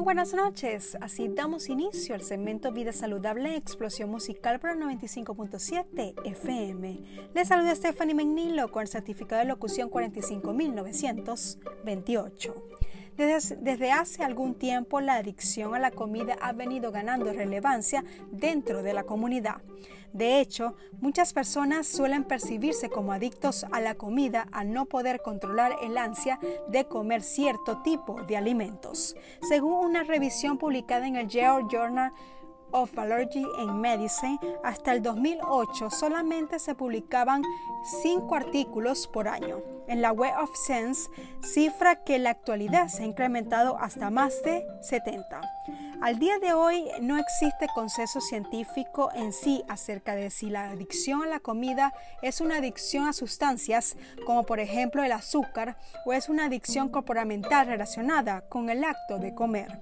Muy buenas noches, así damos inicio al segmento Vida Saludable en Explosión Musical para 95.7 FM. Les saluda Stephanie McNilo con el certificado de locución 45.928. Desde hace algún tiempo la adicción a la comida ha venido ganando relevancia dentro de la comunidad. De hecho, muchas personas suelen percibirse como adictos a la comida al no poder controlar el ansia de comer cierto tipo de alimentos. Según una revisión publicada en el Journal of Allergy and Medicine, hasta el 2008 solamente se publicaban 5 artículos por año. En la web of Sense, cifra que en la actualidad se ha incrementado hasta más de 70. Al día de hoy no existe consenso científico en sí acerca de si la adicción a la comida es una adicción a sustancias como por ejemplo el azúcar o es una adicción comportamental relacionada con el acto de comer.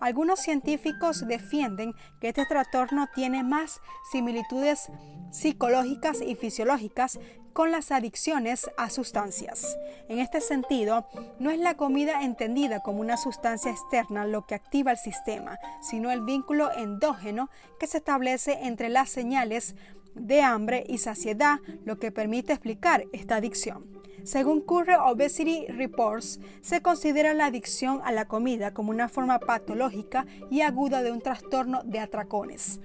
Algunos científicos defienden que este trastorno tiene más similitudes psicológicas y fisiológicas con las adicciones a sustancias. En este sentido, no es la comida entendida como una sustancia externa lo que activa el sistema, sino el vínculo endógeno que se establece entre las señales de hambre y saciedad, lo que permite explicar esta adicción. Según Current Obesity Reports, se considera la adicción a la comida como una forma patológica y aguda de un trastorno de atracones.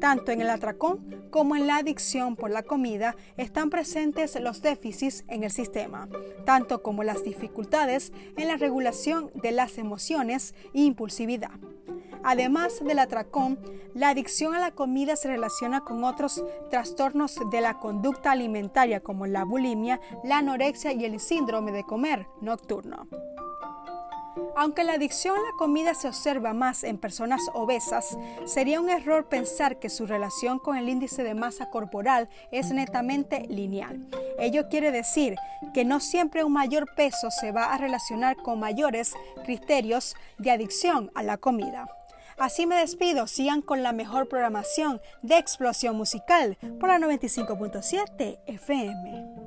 Tanto en el atracón como en la adicción por la comida están presentes los déficits en el sistema, tanto como las dificultades en la regulación de las emociones e impulsividad. Además del atracón, la adicción a la comida se relaciona con otros trastornos de la conducta alimentaria como la bulimia, la anorexia y el síndrome de comer nocturno. Aunque la adicción a la comida se observa más en personas obesas, sería un error pensar que su relación con el índice de masa corporal es netamente lineal. Ello quiere decir que no siempre un mayor peso se va a relacionar con mayores criterios de adicción a la comida. Así me despido, sigan con la mejor programación de Explosión Musical por la 95.7 FM.